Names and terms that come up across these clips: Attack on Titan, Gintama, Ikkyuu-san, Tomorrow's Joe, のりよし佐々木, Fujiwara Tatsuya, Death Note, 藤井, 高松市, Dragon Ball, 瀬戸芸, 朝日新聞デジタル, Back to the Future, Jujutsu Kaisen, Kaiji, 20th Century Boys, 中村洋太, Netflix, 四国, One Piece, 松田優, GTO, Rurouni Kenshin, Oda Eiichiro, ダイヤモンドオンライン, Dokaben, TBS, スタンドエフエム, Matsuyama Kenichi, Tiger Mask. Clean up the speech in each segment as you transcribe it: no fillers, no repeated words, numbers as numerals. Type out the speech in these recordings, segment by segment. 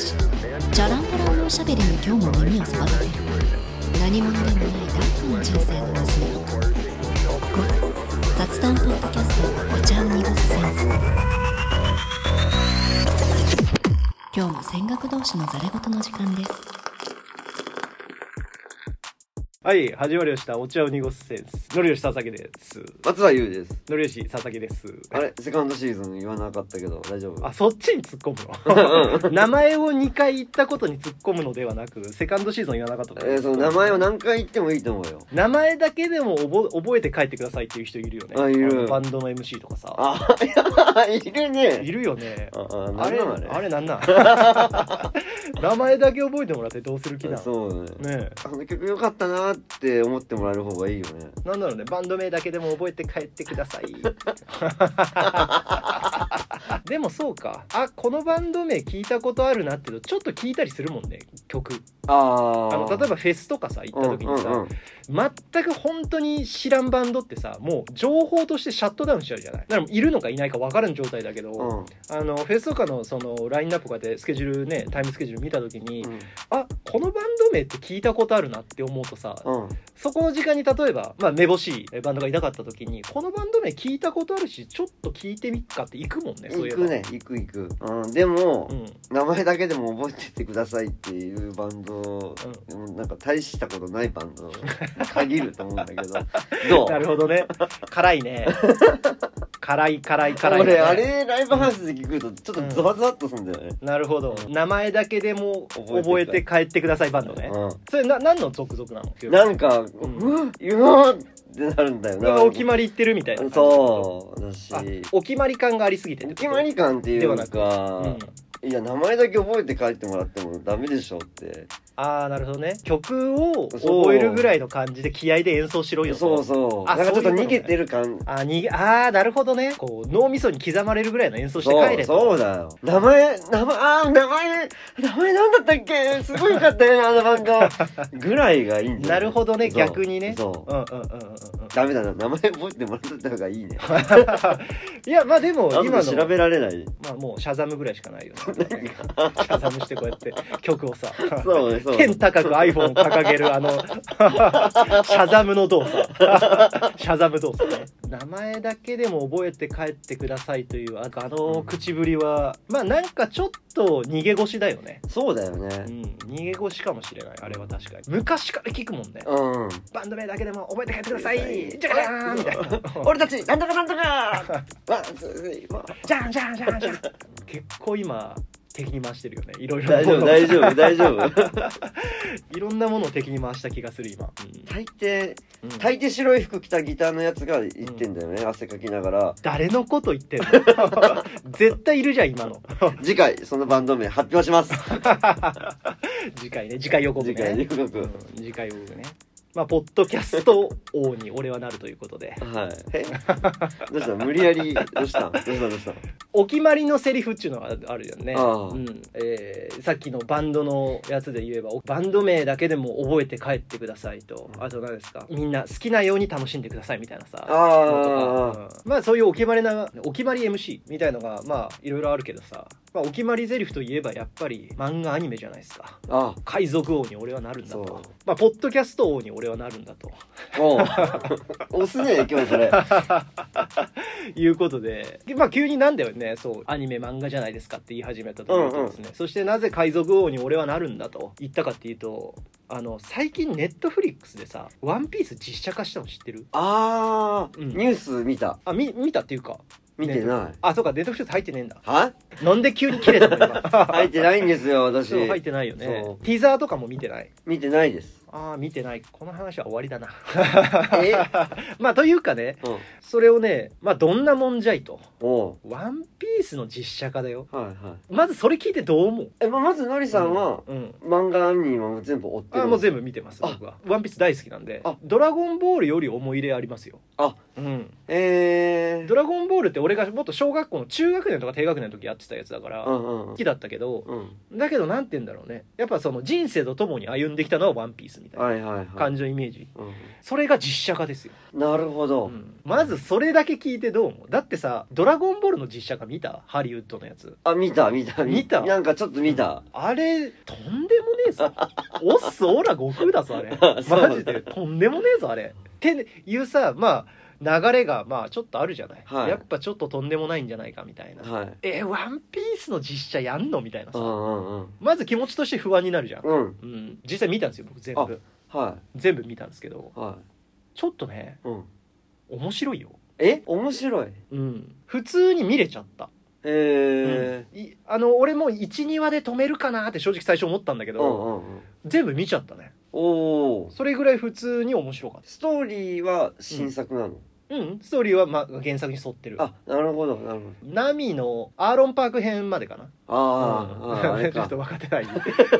し、チャランポランのおしゃべりに今日も耳をそばめて、何者でもないダークな人生の娘を5、雑談ポッドキャストお茶を濁すセンス。今日も戦学同士のざれ言の時間です。はい、始まりました。お茶を濁すセンス。のりよし佐々木です。松田優です。のりよし佐々木です。あれ、セカンドシーズン言わなかったけど大丈夫？あ、そっちに突っ込むの。名前を2回言ったことに突っ込むのではなく、セカンドシーズン言わなかったこと。その名前を何回言ってもいいと思うよ。名前だけでも覚えて帰ってくださいっていう人いるよね。あ、いる。バンドの MC とかさ。あ、いるね。いるよね。あれなんなん。名前だけ覚えてもらってどうする気なの？そうね。ねえ。あの曲良かったな。って思ってもらえる方がいいよね。なんだろうね、バンド名だけでも覚えて帰ってください。でもそうか、あ、このバンド名聞いたことあるなってのちょっと聞いたりするもんね、曲。例えばフェスとかさ行った時にさ、全く本当に知らんバンドってさ、もう情報としてシャットダウンしちゃうじゃない。だからいるのかいないか分からん状態だけど、フェスとかのそのラインナップとかでスケジュールね、タイムスケジュール見た時に、あ、このバンド名って聞いたことあるなって思うとさ、そこの時間に例えば、めぼしいバンドがいなかった時にこのバンド名聞いたことあるしちょっと聞いてみっかって行くもんね。そういえば行くね、行く、でも、名前だけでも覚えててくださいっていうバンド、なんか大したことないバンドに限ると思うんだけどどう？なるほどね、辛いね。辛い、ね、俺あれライブハウスで聞くとちょっとゾワゾワっとするんだよね、なるほど、名前だけでも覚えて帰ってくださいバンドね、それ何の続々なの？なんか、ってなるんだよな。お決まり言ってるみたいな感じ。そうだし、お決まり感がありすぎてる。お決まり感っていうか、いや名前だけ覚えて帰ってもらってもダメでしょって。ああ、なるほどね。曲を覚えるぐらいの感じで気合で演奏しろよ。そうそう。なんかちょっと逃げてる感。ああ、なるほどね。こう脳みそに刻まれるぐらいの演奏して帰れ。そうだよ。名前なんだったっけ？すごい良かったよねあのバンド。ぐらいがいいんだよ。なるほどね。逆にね。そう。ダメだな、名前覚えてもらった方がいいね。いや、まあでも今の調べられない。まあもうシャザムぐらいしかないよね。シャザムしてこうやって曲をさ、天高く iPhone を掲げるあのシャザムの動作。シャザム動作ね。名前だけでも覚えて帰ってくださいというあの口ぶりは、まあなんかちょっと逃げ腰だよね。そうだよね、逃げ腰かもしれない。あれは確かに昔から聞くもんね、バンド名だけでも覚えて帰ってくださいじゃじゃーんみたいな。俺たちなんだかなんだかじゃんじゃんじゃんじゃん。結構今敵に回してるよね。いろいろ。大丈夫。いろんなものを敵に回した気がする今。大抵白い服着たギターのやつが言ってんだよね。汗かきながら。誰のこと言ってんの？絶対いるじゃん今の。次回そのバンド名発表します。次回予告ね。まあ、ポッドキャスト王に俺はなるということで。どうした？無理やり。どうした？お決まりのセリフっていうのはあるよね。さっきのバンドのやつで言えば、バンド名だけでも覚えて帰ってくださいと、あと何ですか？みんな好きなように楽しんでくださいみたいなさ。まあそういうお決まり MC みたいのがまあいろいろあるけどさ。まあ、お決まりゼリフといえばやっぱり漫画アニメじゃないですか。海賊王に俺はなるんだと。まあ、ポッドキャスト王に俺はなるんだと。押すね今日それ。いうことで、まあ急になんだよね、そうアニメ漫画じゃないですかって言い始めたところですね。そしてなぜ海賊王に俺はなるんだと言ったかっていうと、最近ネットフリックスでさ、ワンピース実写化したの知ってる？ニュース見た。見たっていうか。見てない。そうか、ネットフリックス入ってねえんだ。なんで急に切れたの今。入ってないんですよ私。入ってないよね。ティザーとかも見てない。見てないです。見てない、この話は終わりだな。まあというかね、それをね、まあどんなもんじゃいと。ワンピースの実写化だよ。まずそれ聞いてどう思う？まずのりさんは漫画にも全部追ってる？もう全部見てます僕は。ワンピース大好きなんで、ドラゴンボールより思い入れありますよ。うん、ドラゴンボールって俺がもっと小学校の中学年とか低学年の時やってたやつだから、うんうんうん、好きだったけど、うん、だけどなんて言うんだろうね、やっぱその人生とともに歩んできたのはワンピースみたいな感じのイメージ、はいはいはい、うん、それが実写化ですよ。なるほど、うん、まずそれだけ聞いてどう思う？だってさ、ドラゴンボールの実写化見た？ハリウッドのやつ。あ、見たなんかちょっと見た、うん、あれとんでもねえぞおっそら悟空だぞあれマジでとんでもねえぞあれっていうさ、まあ流れがまあちょっとあるじゃない、はい、やっぱちょっととんでもないんじゃないかみたいな、はい、ワンピースの実写やんのみたいなさ、うんうんうん、まず気持ちとして不安になるじゃん、うんうん、実際見たんですよ僕全部、はい、全部見たんですけど、はい、ちょっとね、うん、面白いよ。面白い、うん、普通に見れちゃった。うん、俺も 1,2 話で止めるかなって正直最初思ったんだけど、うんうんうん、全部見ちゃったね。おお、それぐらい普通に面白かった。ストーリーは新作なの？うん、ストーリーは、ま、原作に沿ってる。あ、なるほどなるほど。ナミのアーロンパーク編までかな。あ、うん、あちょっと分かってない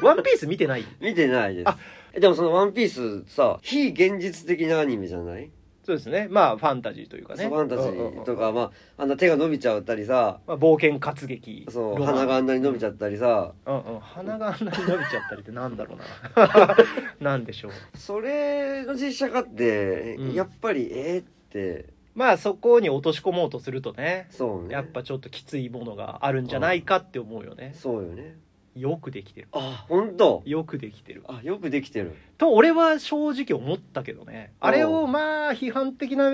ワンピース見てない？見てないです。あ、でもそのワンピースさ、非現実的なアニメじゃない？そうですね、まあファンタジーというかね、ファンタジーとか、まあ、あんな手が伸びちゃったりさ、まあ、冒険活劇、そう鼻があんなに伸びちゃったりさ、うんうん、鼻があんなに伸びちゃったりってなんだろうななんでしょう、それの実写化ってやっぱり、うん、ってまあそこに落とし込もうとするとね、そうね、やっぱちょっときついものがあるんじゃないかって思うよね。そうよね。よくできてる。あ、本当。よくできてる。あ、よくできてる。と俺は正直思ったけどね。あれをまあ批判的な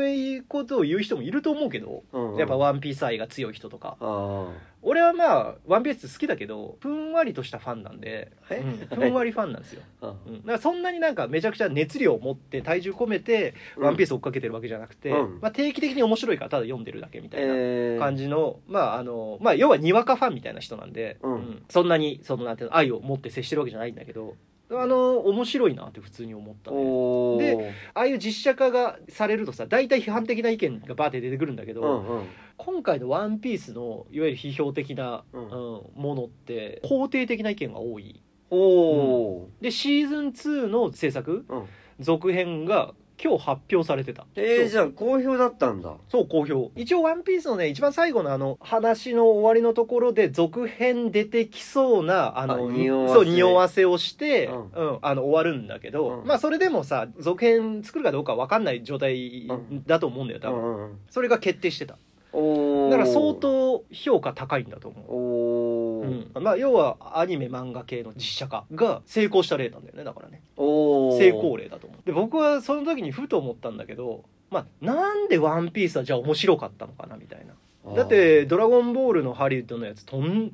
ことを言う人もいると思うけど、うんうん、やっぱワンピース愛が強い人とか。あ、俺はまあワンピース好きだけどふんわりとしたファンなんで、うん、ふんわりファンなんですよ。うん、だからそんなになんかめちゃくちゃ熱量を持って体重込めてワンピース追っかけてるわけじゃなくて、うん、まあ、定期的に面白いからただ読んでるだけみたいな感じの、まあまあ要はにわかファンみたいな人なんで、うんうん、そんなにそのなんていうの愛を持って接してるわけじゃないんだけど。面白いなって普通に思ったね。で、ああいう実写化がされるとさ、大体批判的な意見がバーって出てくるんだけど、うんうん、今回のワンピースのいわゆる批評的な、うんうん、ものって肯定的な意見が多い。お、うん、でシーズン2の制作、うん、続編が今日発表されてた。じゃあ好評だったんだ。そう好評。一応ワンピースのね一番最後の話の終わりのところで続編出てきそうな匂わせをして、うんうん、終わるんだけど、うん、まあそれでもさ続編作るかどうか分かんない状態だと思うんだよ多分、うんうんうん、それが決定してた。お、だから相当評価高いんだと思う。うん、まあ要はアニメ漫画系の実写化が成功した例なんだよね。だからね、成功例だと思う。で僕はその時にふと思ったんだけど、まあ、なんでワンピースはじゃあ面白かったのかなみたいな。だってドラゴンボールのハリウッドのやつとん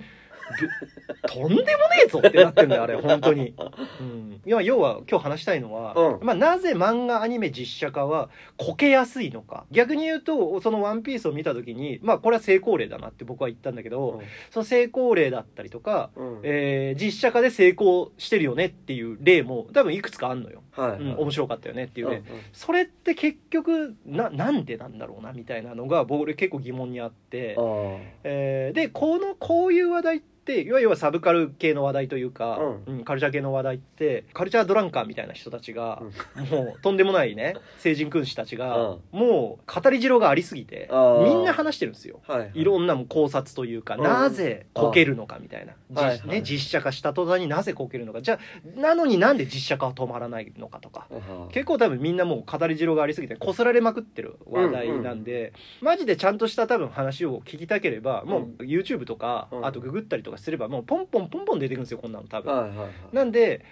でもねえぞってなってんだよあれ本当に、うん、要は今日話したいのは、うん、まあ、なぜ漫画アニメ実写化はこけやすいのか。逆に言うとそのワンピースを見た時に、まあ、これは成功例だなって僕は言ったんだけど、うん、その成功例だったりとか、うん、実写化で成功してるよねっていう例も多分いくつかあんのよ、はいはい、うん、面白かったよねっていうね、うんうん、それって結局 なんでなんだろうなみたいなのが僕結構疑問にあって、でこういう話題ってで要はサブカル系の話題というか、うんうん、カルチャー系の話題ってカルチャードランカーみたいな人たちが、うん、もうとんでもないね聖人君子たちがもう語り代がありすぎてみんな話してるんですよ、はいはい、いろんな考察というか、うん、なぜこけるのかみたいな、はいはい、ね、実写化した途端になぜこけるのか、じゃあなのになんで実写化は止まらないのかとか、うん、結構多分みんなもう語り代がありすぎてこすられまくってる話題なんで、うんうん、マジでちゃんとした多分話を聞きたければもう YouTube とか、うん、あとググったりとかすればもうポンポンポンポン出てくるんですよこんなの多分、はいはいはい、なんで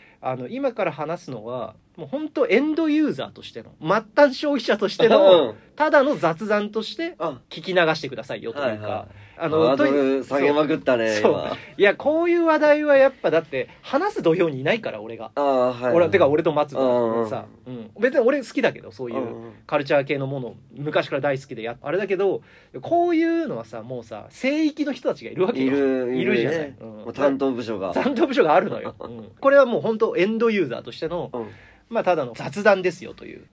今から話すのはもう本当エンドユーザーとしての末端消費者としてのただの雑談として聞き流してくださいよというか、ハードル下げまくったね今。いやこういう話題はやっぱだって話す土俵にいないから俺が、はいはい、てか俺と松本さ、うん、別に俺好きだけどそういうカルチャー系のもの昔から大好きであれだけどこういうのはさもうさ聖域の人たちがいるわけよ。いるじゃない、うん、担当部署があるのよ、うん、これはもう本当エンドユーザーとしての、うん、まあ、ただの雑談ですよという。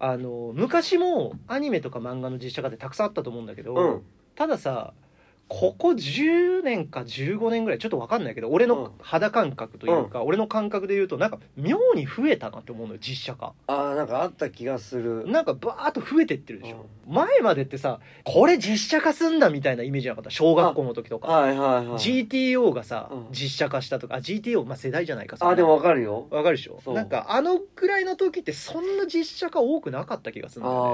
昔もアニメとか漫画の実写化ってたくさんあったと思うんだけど、うん、たださここ10年か15年ぐらいちょっと分かんないけど、俺の肌感覚というか、俺の感覚で言うとなんか妙に増えたなって思うのよ、実写化。ああ、なんかあった気がする。なんかバーッと増えてってるでしょ。前までってさ、これ実写化すんだみたいなイメージなかった、小学校の時とか。はいはいはい。GTO がさ、実写化したとか、あ、GTO まあ世代じゃないかさ。あ、でも分かるよ。分かるでしょ。なんかあのくらいの時ってそんな実写化多くなかった気がするんだよ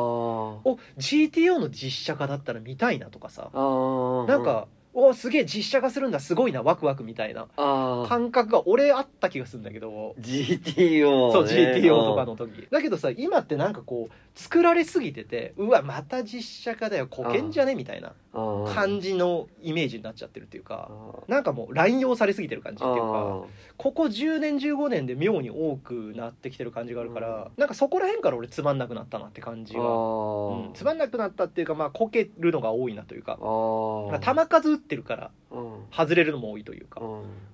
ね。お、GTO の実写化だったら見たいなとかさ。なんか、お、すげえ実写化するんだ、すごいな、ワクワクみたいな感覚が俺あった気がするんだけど、 GTO そう GTO とかの時だけどさ、今ってなんかこう作られすぎてて、うわまた実写化だよ、こけんじゃねみたいな感じのイメージになっちゃってるっていうか、なんかもう乱用されすぎてる感じっていうか、ここ10年15年で妙に多くなってきてる感じがあるから、なんかそこら辺から俺つまんなくなったなって感じが、つまんなくなったっていうか、まあこけるのが多いなというか、球数打ってるから外れるのも多いというか、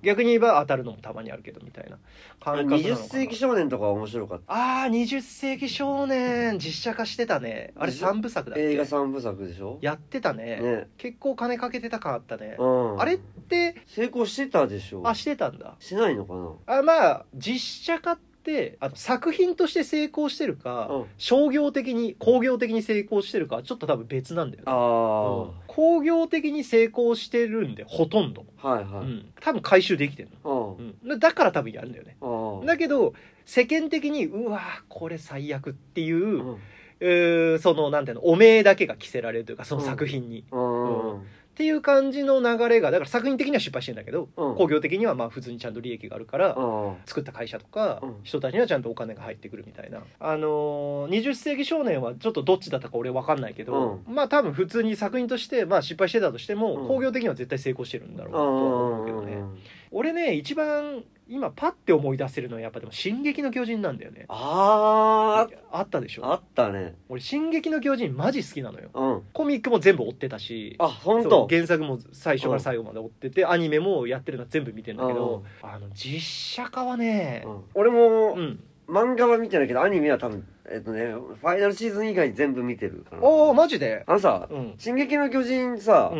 逆に言えば当たるのもたまにあるけどみたいな感覚なのかな。20世紀少年とか面白かった。ああ、20世紀少年実写化してたね。あれ3部作だっけ。映画3部作でしょ。やってたね。結構金かけてた感あったね、あれって成功してたでしょ。あ、してたんだ。してないのかな。あ、まあ実写化ってあの作品として成功してるか、商業的に工業的に成功してるかはちょっと多分別なんだよね。工業的に成功してるんでほとんど、多分回収できてるの、だから多分やるんだよね。だけど世間的にうわこれ最悪っていう、そのなんていうの、お名だけが着せられるというか、その作品に、っていう感じの流れが、だから作品的には失敗してんだけど、工業的にはまあ普通にちゃんと利益があるから、作った会社とか、人たちにはちゃんとお金が入ってくるみたいな。20世紀少年はちょっとどっちだったか俺分かんないけど、まあ多分普通に作品として、まあ、失敗してたとしても、工業的には絶対成功してるんだろうなと思うけどね。俺ね、一番今パッて思い出せるのはやっぱでも進撃の巨人なんだよね。あったでしょ。あったね。俺進撃の巨人マジ好きなのよ、コミックも全部追ってたし、あ、本当原作も最初から最後まで追ってて、アニメもやってるの全部見てんだけど、実写化はね、俺も、漫画は見てないけどアニメは多分ファイナルシーズン以外全部見てるかな。おー、マジで。あのさ、進撃の巨人さ、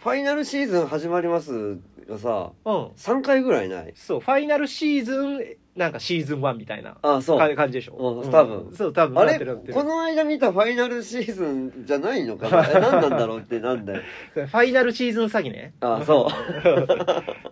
ファイナルシーズン始まりますがさ、3回ぐらいない。そう、ファイナルシーズンなんかシーズン1みたいな感じでしょ、多分。そう、多分。あれ、この間見たファイナルシーズンじゃないのかな。何なんだろうって。なんだよファイナルシーズン詐欺ね。あ、そう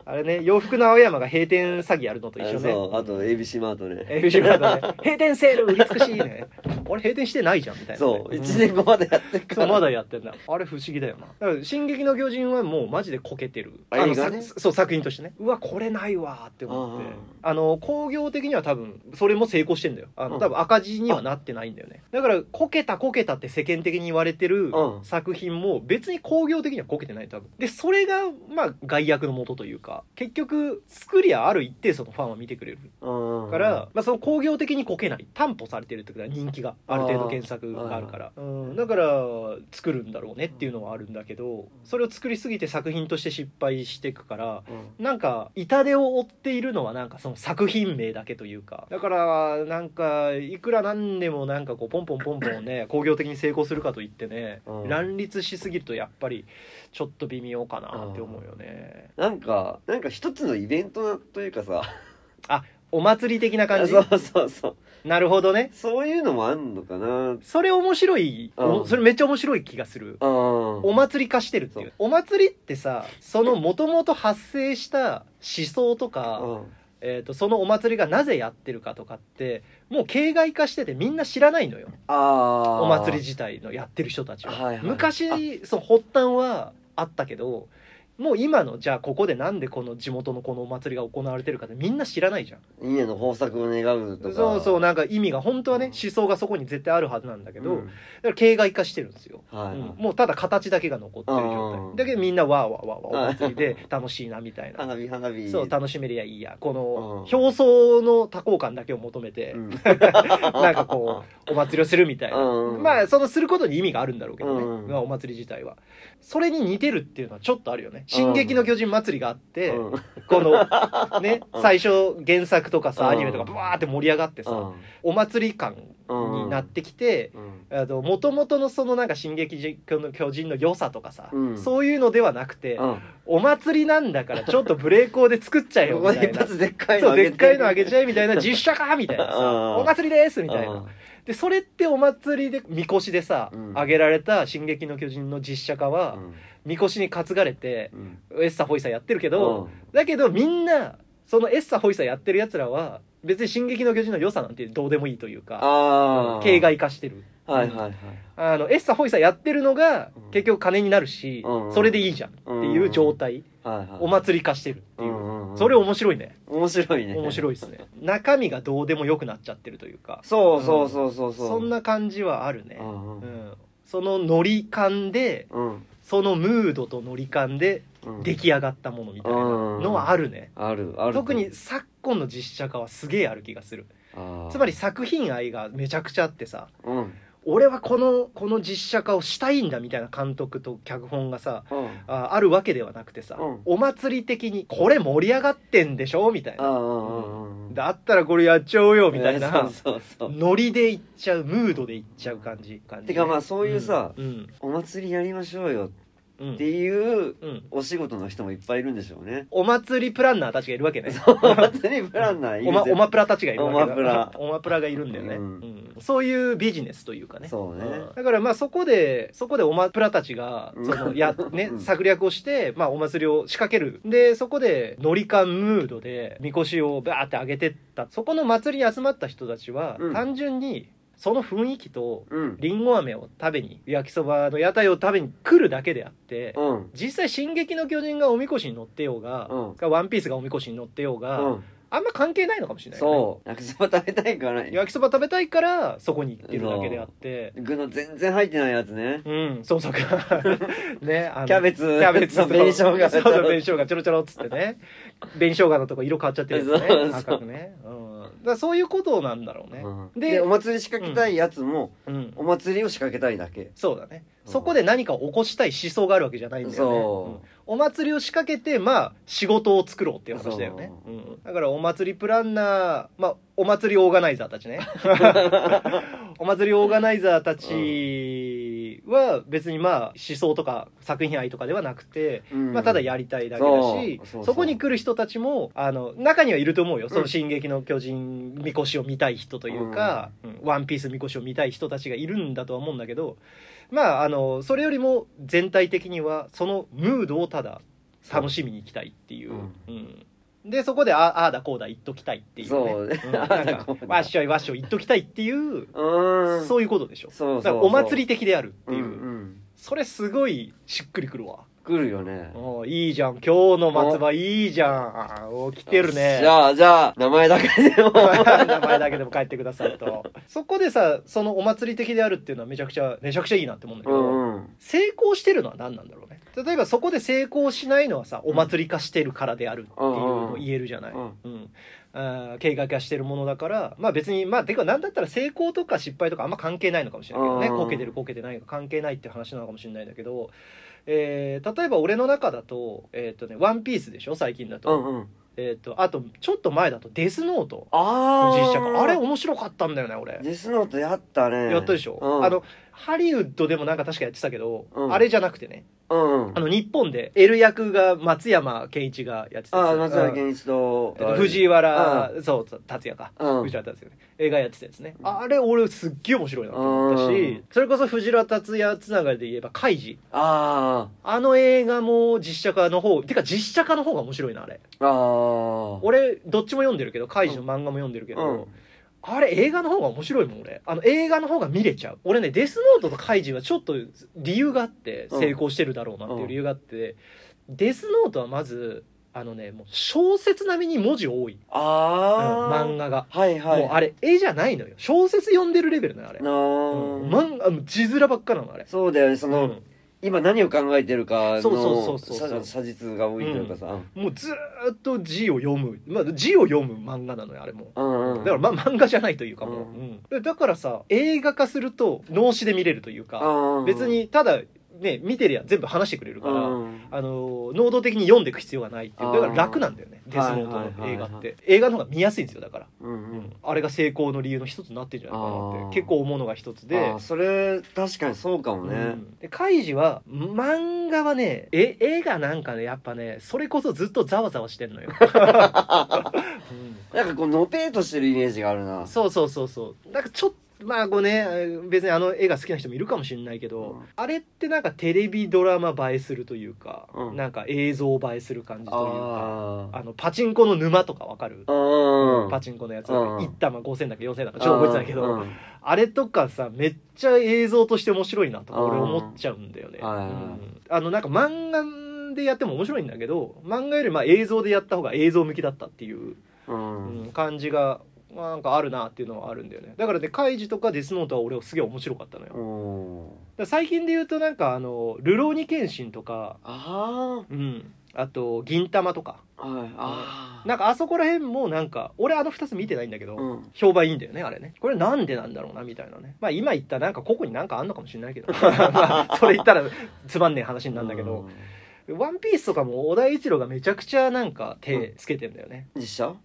あれね、洋服の青山が閉店詐欺やるのと一緒ね。そう、あと ABC マートね。 ABC マートね、閉店セール美しいね。俺閉店してないじゃんみたいな。そう、1年後までやってるから。そう、まだやってんだ。あれ不思議だよな。だから進撃の巨人はもうマジでこけてる、あのそう、作品としてね。うわこれないわって思って、工業的には多分それも成功してんだよ。多分赤字にはなってないんだよね。だからこけたって世間的に言われてる作品も別に工業的にはこけてない、多分。でそれがまあ害悪のもとというか、結局作りはある一定層のファンは見てくれるから、まあその工業的にこけない、担保されてるってことは人気がある程度原作があるから、だから作るんだろうねっていうのはあるんだけど、それを作りすぎて作品として失敗していくから、なんか痛手を負っているのはなんかその作品名だけというか、だからなんかいくらなんでもなんかこうポンポンポンポンね、工業的に成功するかといってね、乱立しすぎるとやっぱりちょっと微妙かなって思うよね。なんか一つのイベントというかさ、あ、お祭り的な感じ。そうそうそう、なるほどね。そういうのもあんのかな。それ面白い、それめっちゃ面白い気がする。お祭り化してるっていう。お祭りってさ、そのもともと発生した思想とか、そのお祭りがなぜやってるかとかってもう形骸化してて、みんな知らないのよ。お祭り自体のやってる人たちは、昔その発端はあったけど、もう今のじゃあここでなんでこの地元のこのお祭りが行われてるかってみんな知らないじゃん。稲の豊作を願うとか。そうそう、なんか意味が本当はね、思想がそこに絶対あるはずなんだけど、だから形骸化してるんですよ、もうただ形だけが残ってる状態だけど、みんなわーわーわーわーお祭りで楽しいなみたいな。花火花火。そう、楽しめりゃいいや、この表層の多幸感だけを求めて、なんかこうお祭りをするみたいな、まあそのすることに意味があるんだろうけどね、お祭り自体は。それに似てるっていうのはちょっとあるよね。進撃の巨人祭りがあって、このね、最初原作とかさ、アニメとかバーって盛り上がってさ、お祭り感になってきて、もともとのそのなんか進撃の巨人の良さとかさ、うん、そういうのではなくて、うん、お祭りなんだからちょっとブレイクで作っちゃえよみたいなでっかいのあげちゃえみたいな、実写化みたいなさお祭りですみたいな。でそれってお祭りでみこしでさ、うん、あげられた進撃の巨人の実写化は、うん、みこしに担がれて、うん、エッサホイサやってるけど、うん、だけどみんなそのエッサホイサやってるやつらは別に進撃の巨人の良さなんてどうでもいいというか、形骸化してる、はいはいはい、エッサホイサやってるのが結局金になるし、うん、それでいいじゃんっていう状態、うん、お祭り化してるっていう、うんうん、それ面白いね。面白いですね。中身がどうでもよくなっちゃってるというか、そうそうそうそうそう、そんな感じはあるね、うんうん、そのノリ感で、うん、そのムードとノリ感で出来上がったものみたいなのはあるね、うんうん、ある特に昨今の実写化はすげえある気がする。つまり作品愛がめちゃくちゃあってさ、うん、俺はこの実写化をしたいんだみたいな監督と脚本がさ、うん、あるわけではなくてさ、うん、お祭り的にこれ盛り上がってんでしょみたいな、うん、だったらこれやっちゃおうよみたいな、そうノリでいっちゃう、ムードでいっちゃう感じ、ね、てかまあそういうさ、うんうん、お祭りやりましょうよっていうお仕事の人もいっぱいいるんでしょうね。お祭りプランナーたちがいるわけね。お祭りプランナーいる、おまプラたちがいるわけだ。おまプラがいるんだよね、うんうん、そういうビジネスというかね。そうね、うん、だからまあそこでおまプラたちがそのね、策略をして、まあ、お祭りを仕掛ける。でそこでノリ感ムードでみこしをバーって上げてった。そこの祭りに集まった人たちは、うん、単純にその雰囲気とりんご飴を食べに、焼きそばの屋台を食べに来るだけであって、うん、実際進撃の巨人がおみこしに乗ってようが、うん、ワンピースがおみこしに乗ってようが、うん、あんま関係ないのかもしれないよね。そう焼きそば食べたいからそこに行ってるだけであって、具の全然入ってないやつね、うん、そうそうね、キャベツと紅生姜がちょろちょろっつってね、紅生姜のとこ色変わっちゃってるやつね、赤くね、うん、だからそういうことなんだろうね、うん、でお祭り仕掛けたいやつも、うん、お祭りを仕掛けたいだけ。そうだね、うん、そこで何かを起こしたい思想があるわけじゃないんだよね、うん、お祭りを仕掛けて、まあ仕事を作ろうっていう話だよね、うん、だからお祭りプランナー、まあお祭りオーガナイザーたちねお祭りオーガナイザーたちは別にまあ思想とか作品愛とかではなくて、うん、まあただやりたいだけだし、 そこに来る人たちも中にはいると思うよ、その進撃の巨人みこしを見たい人というか、うん、ワンピースみこしを見たい人たちがいるんだとは思うんだけど、まあそれよりも全体的にはそのムードをただ楽しみに行きたいっていう、うんでそこでああだこうだ言っときたいっていうね、そうね、うん、なんかわっしょいわっしょい言っときたいっていう、そういうことでしょ。そうそうそう、だからお祭り的であるっていう、うんうん、それすごいしっくりくるわ。来るよね。おいいじゃん、今日の松葉いいじゃん、お来てるね。じゃあ名前だけでも名前だけでも帰ってくださいとそこでさ、そのお祭り的であるっていうのはめちゃくちゃいいなって思うんだけど、うんうん、成功してるのは何なんだろうね。例えばそこで成功しないのはさ、お祭り化してるからであるっていうのを言えるじゃない、うんうんうん、形骸化してるものだから、まあ別にまあてか何だったら成功とか失敗とかあんま関係ないのかもしれないけどね、こけてるこけてないが関係ないって話なのかもしれないんだけど、例えば俺の中だとワンピースでしょ最近だと、うんうん、あとちょっと前だとデスノートの実写化、あれ面白かったんだよね。俺デスノートやったね。やったでしょ、うん、ハリウッドでもなんか確かやってたけど、うん、あれじゃなくてね、うんうん、日本で L 役が松山ケンイチがやってたやつ、松山ケンイチと藤原達也か、うん、藤原達也、ね、映画やってたやつね、あれ俺すっげえ面白いなと思ったし、うん、それこそ藤原達也つながりで言えばカイジ、あの映画も実写化の方てか実写化の方が面白いなあれ。俺どっちも読んでるけど、カイジの漫画も読んでるけど、うんうん、あれ映画の方が面白いもん俺。映画の方が見れちゃう。俺ね、デスノートとカイジはちょっと理由があって成功してるだろうなっていう理由があって、うん、デスノートはまずもう小説並みに文字多い、漫画が、はいはい、もうあれ絵じゃないのよ、小説読んでるレベルなのあれ、字面ばっかなのあれ。そうだよね、その、うん今何を考えてるかの写実が多いというかさ、うん、もうずーっと字を読む、まあ、字を読む漫画なのよあれも、うんうん、だから、漫画じゃないというかもう、うんうん、だからさ映画化すると脳死で見れるというか、うんうん、別にただね、見てりゃ全部話してくれるから、うん、能動的に読んでいく必要がないっていう、だから楽なんだよねデスノートの映画って、はいはいはいはい、映画の方が見やすいんですよだから、うんうん、あれが成功の理由の一つになってるんじゃないかなって結構思うのが一つで、あそれ確かにそうかもね、うん、でカイジは漫画はね映画なんかねやっぱねそれこそずっとざわざわしてんのよ、うん、なんかこうのぺーとしてるイメージがあるな、そうそうそうそう、なんかちょっとまあこうね別にあの絵が好きな人もいるかもしれないけど、うん、あれってなんかテレビドラマ映えするというか、うん、なんか映像映えする感じというか、あのパチンコの沼とかわかる、うん、パチンコのやつ1玉5000円だか4000円だかちょっと覚えてないけど、あれとかさめっちゃ映像として面白いなとか俺思っちゃうんだよね、うん、なんか漫画でやっても面白いんだけど漫画よりまあ映像でやった方が映像向きだったっていう、うんうん、感じがなんかあるなっていうのはあるんだよね。だからねカイジとかデスノートは俺はすげえ面白かったのよ。だ最近で言うとなんかルローニケンシンとか、あ、うん、あと銀玉とか、はい、あなんかあそこら辺もなんか俺2つ見てないんだけど、うん、評判いいんだよねあれね。これなんでなんだろうなみたいなね。まあ今言ったなんか個々になんかあんのかもしれないけど、まあそれ言ったらつまんねえ話になるんだけど、ワンピースとかも小田一郎がめちゃくちゃなんか手つけてんだよね。うん、実写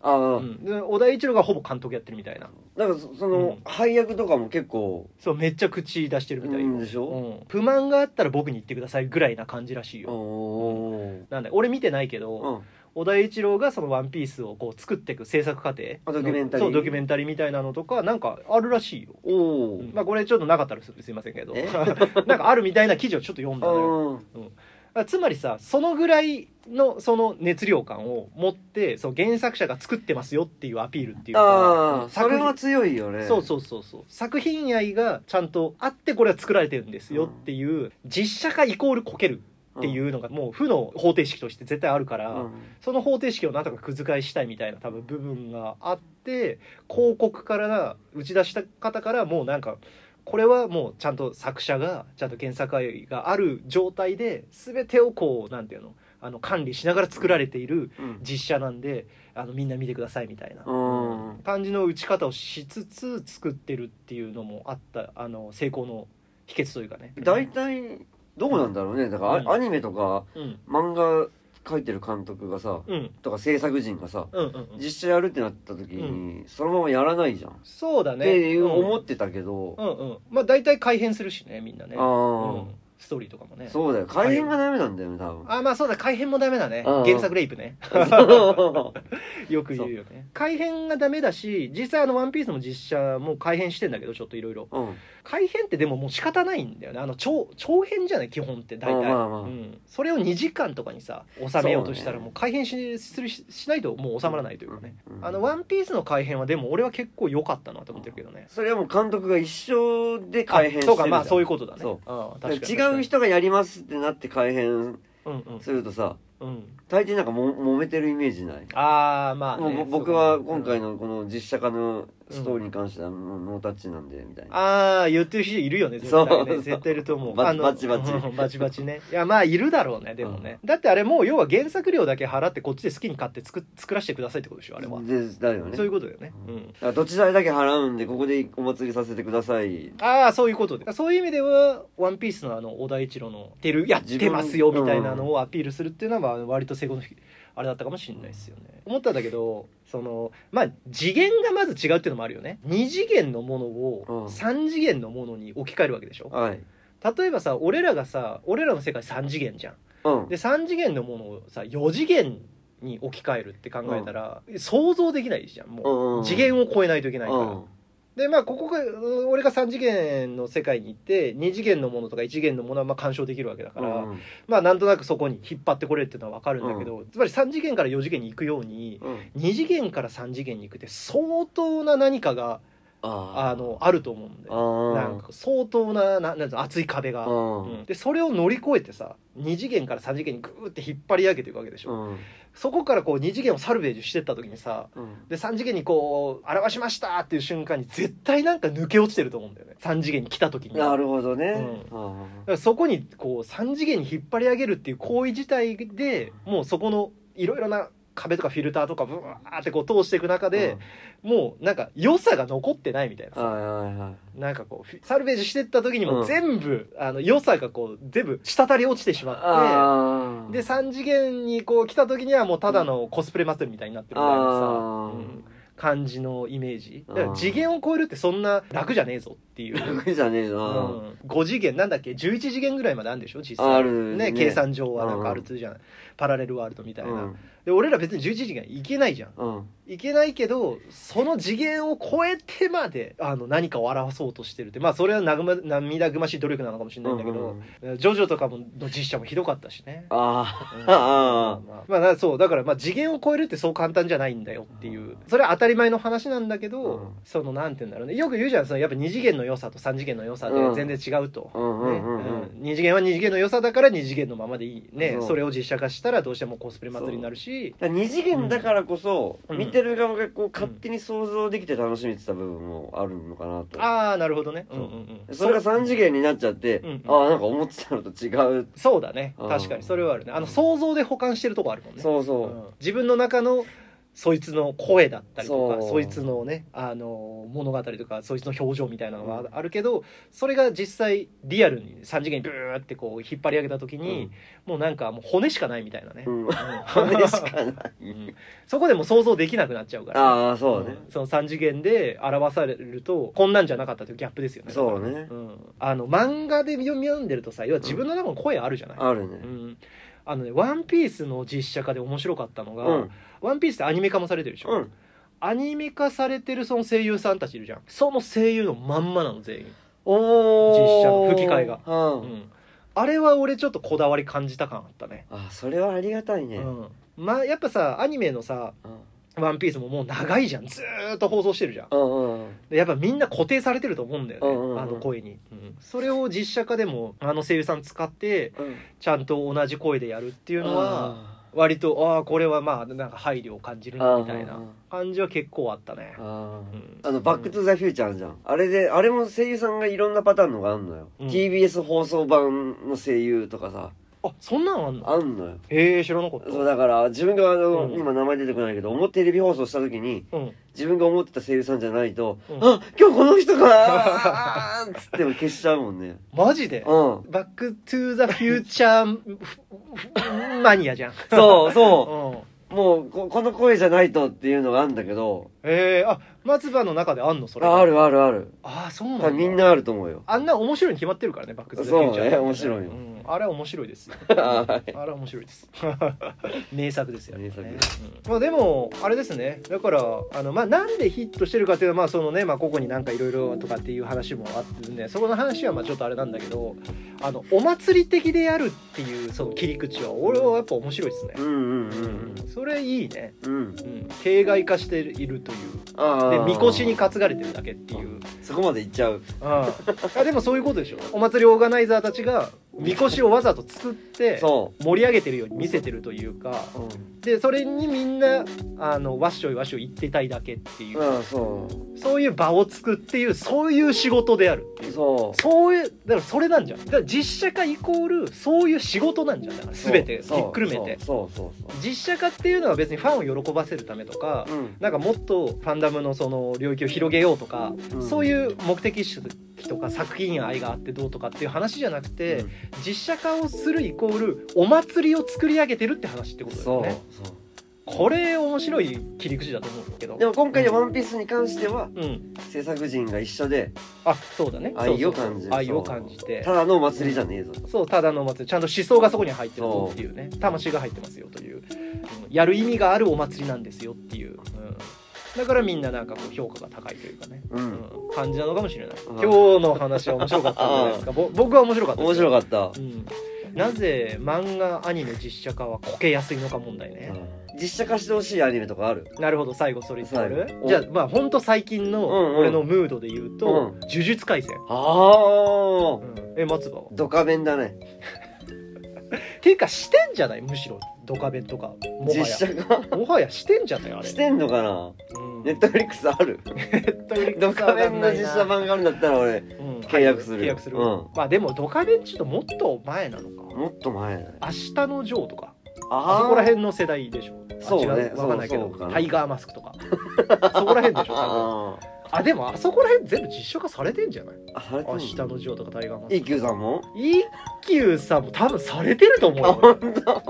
あ、うん、で小田一郎がほぼ監督やってるみたいな、なんかその、うん、配役とかも結構そうめっちゃ口出してるみたいでしょ、うん、不満があったら僕に言ってくださいぐらいな感じらしいよ、うん、なんで俺見てないけど、うん、小田一郎がそのワンピースをこう作っていく制作過程、そうドキュメンタリーみたいなのとかなんかあるらしいよ、お、うん、まあこれちょっとなかったらすいませんけどなんかあるみたいな記事をちょっと読んだのよ、つまりさそのぐらいのその熱量感を持ってそう原作者が作ってますよっていうアピールっていうか、あそれは強いよね、そうそうそうそう、作品愛がちゃんとあってこれは作られてるんですよっていう、うん、実写化イコールこけるっていうのがもう負の方程式として絶対あるから、うん、その方程式をなんとか覆したいみたいな多分部分があって、広告から打ち出した方からもうなんかこれはもうちゃんと作者がちゃんと原作愛がある状態で全てをこうなんていうの管理しながら作られている実写なんで、うん、みんな見てくださいみたいな、うん、感じの打ち方をしつつ作ってるっていうのもあった成功の秘訣というかね。大体どうなんだろうね、だから、うん、アニメとか、うん、漫画書いてる監督がさ、うん、とか制作人がさ、うんうんうん、実写やるってなった時に、うん、そのままやらないじゃん、そうだねって思ってたけど、うんうんうん、まあ大体改変するしねみんなね、あ、うん、ストーリーとかもね、そうだよ改変がダメなんだよね多分、あまあそうだ改変もダメだね、原作レイプねよく言うよね、改変がダメだし実際ワンピースの実写も改変してんだけどちょっといろいろ改変ってでももう仕方ないんだよね、長編じゃない基本って大体、まあまあうん、それを2時間とかにさ収めようとしたらもう改変 しないともう収まらないというかね、うんうん、ワンピースの改変はでも俺は結構良かったなと思ってるけどね、それはもう監督が一緒で改変してる、そうかまあそういうことだね、そう、あ確かに違う人がやりますってなって改変するとさ、うんうん、大抵なんか揉めてるイメージない、あまあ、ね、もう僕は今回のこの実写化のストーリーに関してはノータッチなんでみたいな、ああ言ってる人いるよね絶対ね、絶対いると思うバチバチバチバチね、いやまあいるだろうねでもね、うん、だってあれもう要は原作料だけ払ってこっちで好きに買って作らせてくださいってことでしょあれは、だよね、そういうことだよね、うんうん、だから土地代だけ払うんでここでお祭りさせてください、ああそういうことで、そういう意味ではワンピースの小田一郎のやってますよみたいなのをアピールするっていうのは割と成功のあれだったかもしれないですよね、思ったんだけどまあ次元がまず違うっていうのもあるよね、2次元のものを3次元のものに置き換えるわけでしょ、はい、例えばさ俺らの世界3次元じゃん、うん、で3次元のものをさ4次元に置き換えるって考えたら、うん、想像できないじゃんもう、うんうん、次元を超えないといけないから、うん、でまあここが俺が3次元の世界に行って2次元のものとか1次元のものはまあ干渉できるわけだから、うん、まあなんとなくそこに引っ張ってこれるっていうのは分かるんだけど、うん、つまり3次元から4次元に行くように、うん、2次元から3次元に行くって相当な何かがあると思うんで、なんか相当な厚い壁が、うん、でそれを乗り越えてさ2次元から3次元にグーって引っ張り上げていくわけでしょ、うん、そこからこう2次元をサルベージしてった時にさ、うん、で3次元にこう表しましたっていう瞬間に絶対なんか抜け落ちてると思うんだよね3次元に来た時に、なるほどね、うん、だからそこにこう3次元に引っ張り上げるっていう行為自体でもうそこのいろいろな壁とかフィルターとかブワーってこう通していく中で、うん、もうなんか良さが残ってないみたいなさ、はいはい、なんかこうサルベージしてった時にも全部、うん、良さがこう全部滴り落ちてしまって、で3次元にこう来た時にはもうただのコスプレ祭りみたいになってるみたいなさ、うん、感じのイメージだから、次元を超えるってそんな楽じゃねえぞっていう楽じゃねえな、うん、5次元なんだっけ11次元ぐらいまであるんでしょ実際、あるね、計算上はなんかあるつじゃん、パラレルワールドみたいな、うんで俺ら別に11次元いけないじゃん、うん、いけないけどその次元を超えてまで何かを表そうとしてるって、まあそれは涙ぐましい努力なのかもしれないんだけど、うんうん、ジョジョとかの実写もひどかったしね、あ、うん、あまあそうだから、まあ、次元を超えるってそう簡単じゃないんだよっていう、それは当たり前の話なんだけど、うん、そのなんて言うんだろうね、よく言うじゃん、そのやっぱ2次元の良さと3次元の良さで全然違うと、2次元は2次元の良さだから2次元のままでいいね、それを実写化したらどうしてもコスプレ祭りになるし、2次元だからこそ、うん、見てる側がこう勝手に想像できて楽しめてた部分もあるのかなと、うん、ああなるほどね、 それが3次元になっちゃって、うん、ああなんか思ってたのと違う、そうだね確かにそれはあるね、想像で補完してるとこあるもんね、そうそう、うん、自分の中のそいつの声だったりとか そいつのね物語とかそいつの表情みたいなのがあるけど、うん、それが実際リアルに3次元にブーってこう引っ張り上げた時に、うん、もうなんかもう骨しかないみたいなね、うん、骨しかない、うん、そこでも想像できなくなっちゃうから、ああそうね、その3次元で表されるとこんなんじゃなかったというギャップですよね、そうね、うん、漫画で読んでるとさ、要は自分の中の声あるじゃない、うん、あるね、うんワンピースの実写化で面白かったのが、うん、ワンピースってアニメ化もされてるでしょ、うん、アニメ化されてるその声優さんたちいるじゃん、その声優のまんまなの全員、お実写の吹き替えが、うんうん、あれは俺ちょっとこだわり感じた感あったね、あそれはありがたいね、うん、まあやっぱさアニメのさ、うんワンピースももう長いじゃん、ずーっと放送してるじゃん、うんうん、でやっぱみんな固定されてると思うんだよね、うんうんうん、声に、うん、それを実写化でも声優さん使ってちゃんと同じ声でやるっていうのは割とこれはまあなんか配慮を感じるなみたいな感じは結構あったね、うん、バックトゥザフューチャーじゃん、あれであれも声優さんがいろんなパターンのがあんのよ、うん、TBS 放送版の声優とかさ、あ、そんなのあんの？あんのよ。知らなかった。そうだから自分がうん、今名前出てこないけど、テレビ放送した時に、うん、自分が思ってた声優さんじゃないと、うん、あ、今日この人かーっつっても消しちゃうもんね。マジで？うん。バックトゥーザフューチャーマニアじゃん。そうそう。うんもう この声じゃないとっていうのがあるんだけど、あ松葉の中であんのそれ、あるあるある、あそうなんだ、みんなあると思うよ、あんな面白いに決まってるからねバック・トゥ・ザ・フューチャー、そうね面白いよ、うん、あれは面白いですあれは面白いです名作ですよね、名作、うんまあ、でもあれですね、だからまあ、なんでヒットしてるかっていうのは、まあそのね、まあ、ここになんかいろいろとかっていう話もあってね、そこの話はまあちょっとあれなんだけど、お祭り的でやるっていうその切り口は俺はやっぱ面白いですね、うんうんうん、うん、それいいね、うんうん、形骸化しているという、でみこしに担がれてるだけっていう、そこまでいっちゃうでもそういうことでしょ、お祭りオーガナイザーたちがみこしをわざと作って盛り上げてるように見せてるというか、うん、でそれにみんなわっしょいわっしょい言ってたいだけっていう、うん、そういう場を作っていう、そういう仕事であるっていう、そういうだからそれなんじゃん、だから実写化イコールそういう仕事なんじゃん、だから全てひっくるめて実写化っていうのは別にファンを喜ばせるためとか、うん、なんかもっとファンダムのその領域を広げようとか、うん、そういう目的意識とか作品愛があってどうとかっていう話じゃなくて、うん、実写化をするイコールお祭りを作り上げてるって話ってことだよね。そうそうこれ面白い切り口だと思うけど、でも今回のワンピースに関しては、うん、制作陣が一緒で、あそうだね、愛を感じる、愛を感じて、ただのお祭りじゃねえぞ、そうただのお祭り、ちゃんと思想がそこに入ってるぞっていうね、魂が入ってますよという、やる意味があるお祭りなんですよっていう、うん、だからみんななんかこう評価が高いというかね、うんうん、感じなのかもしれない、うん、今日の話は面白かったんじゃないですか僕は面白かったです、面白かった、うん、なぜ漫画アニメ実写化はこけやすいのか問題ね、うん実写化してほしいアニメとかある？なるほど、最後それ伝わる？じゃあまあほんと最近の俺のムードで言うと、うんうん、呪術廻戦。ああ、うん、松葉はドカベンだねていうかしてんじゃない？むしろドカベンとかもはや実写化もはやしてんじゃない？あれしてんのかな、うん、ネットフリックスあるドカベンの実写版があるんだったら俺、うん、契約する、はい、契約する、うん、まあでもドカベンちょっともっと前なのか、もっと前だね、明日のジョーとか、あそこら辺の世代でしょ。そうね、わかんないけどタイガーマスクとかそこら辺でしょ多分。あ、でもあそこら辺全部実写化されてんじゃない？明日のジオとかタイガーマスク。一休さんも？一休さんも多分されてると思うよ。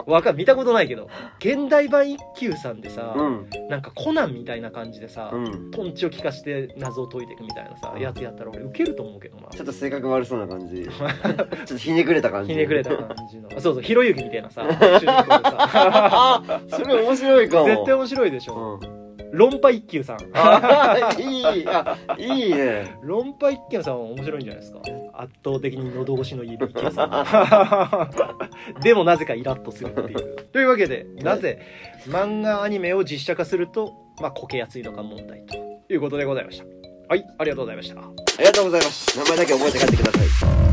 わかん、見たことないけど。現代版一休さんでさ、うん、なんかコナンみたいな感じでさ、うん、トンチを利かして謎を解いていくみたいなさ、うん、やつやったら俺ウケると思うけどな。ちょっと性格悪そうな感じ。ちょっとひねくれた感じ。ひねくれた感じの。そうそう、ひろゆきみたいなさ、主人公でさ。それ面白いかも。絶対面白いでしょ。うん、論破一休さんいいね。論破一休さんは面白いんじゃないですか。圧倒的に喉越しのいい一休さんでもなぜかイラッとするっていうというわけで、なぜ漫画アニメを実写化するとまあこけやすいのか問題ということでございました。はい、ありがとうございました。ありがとうございます。名前だけ覚えて帰ってください。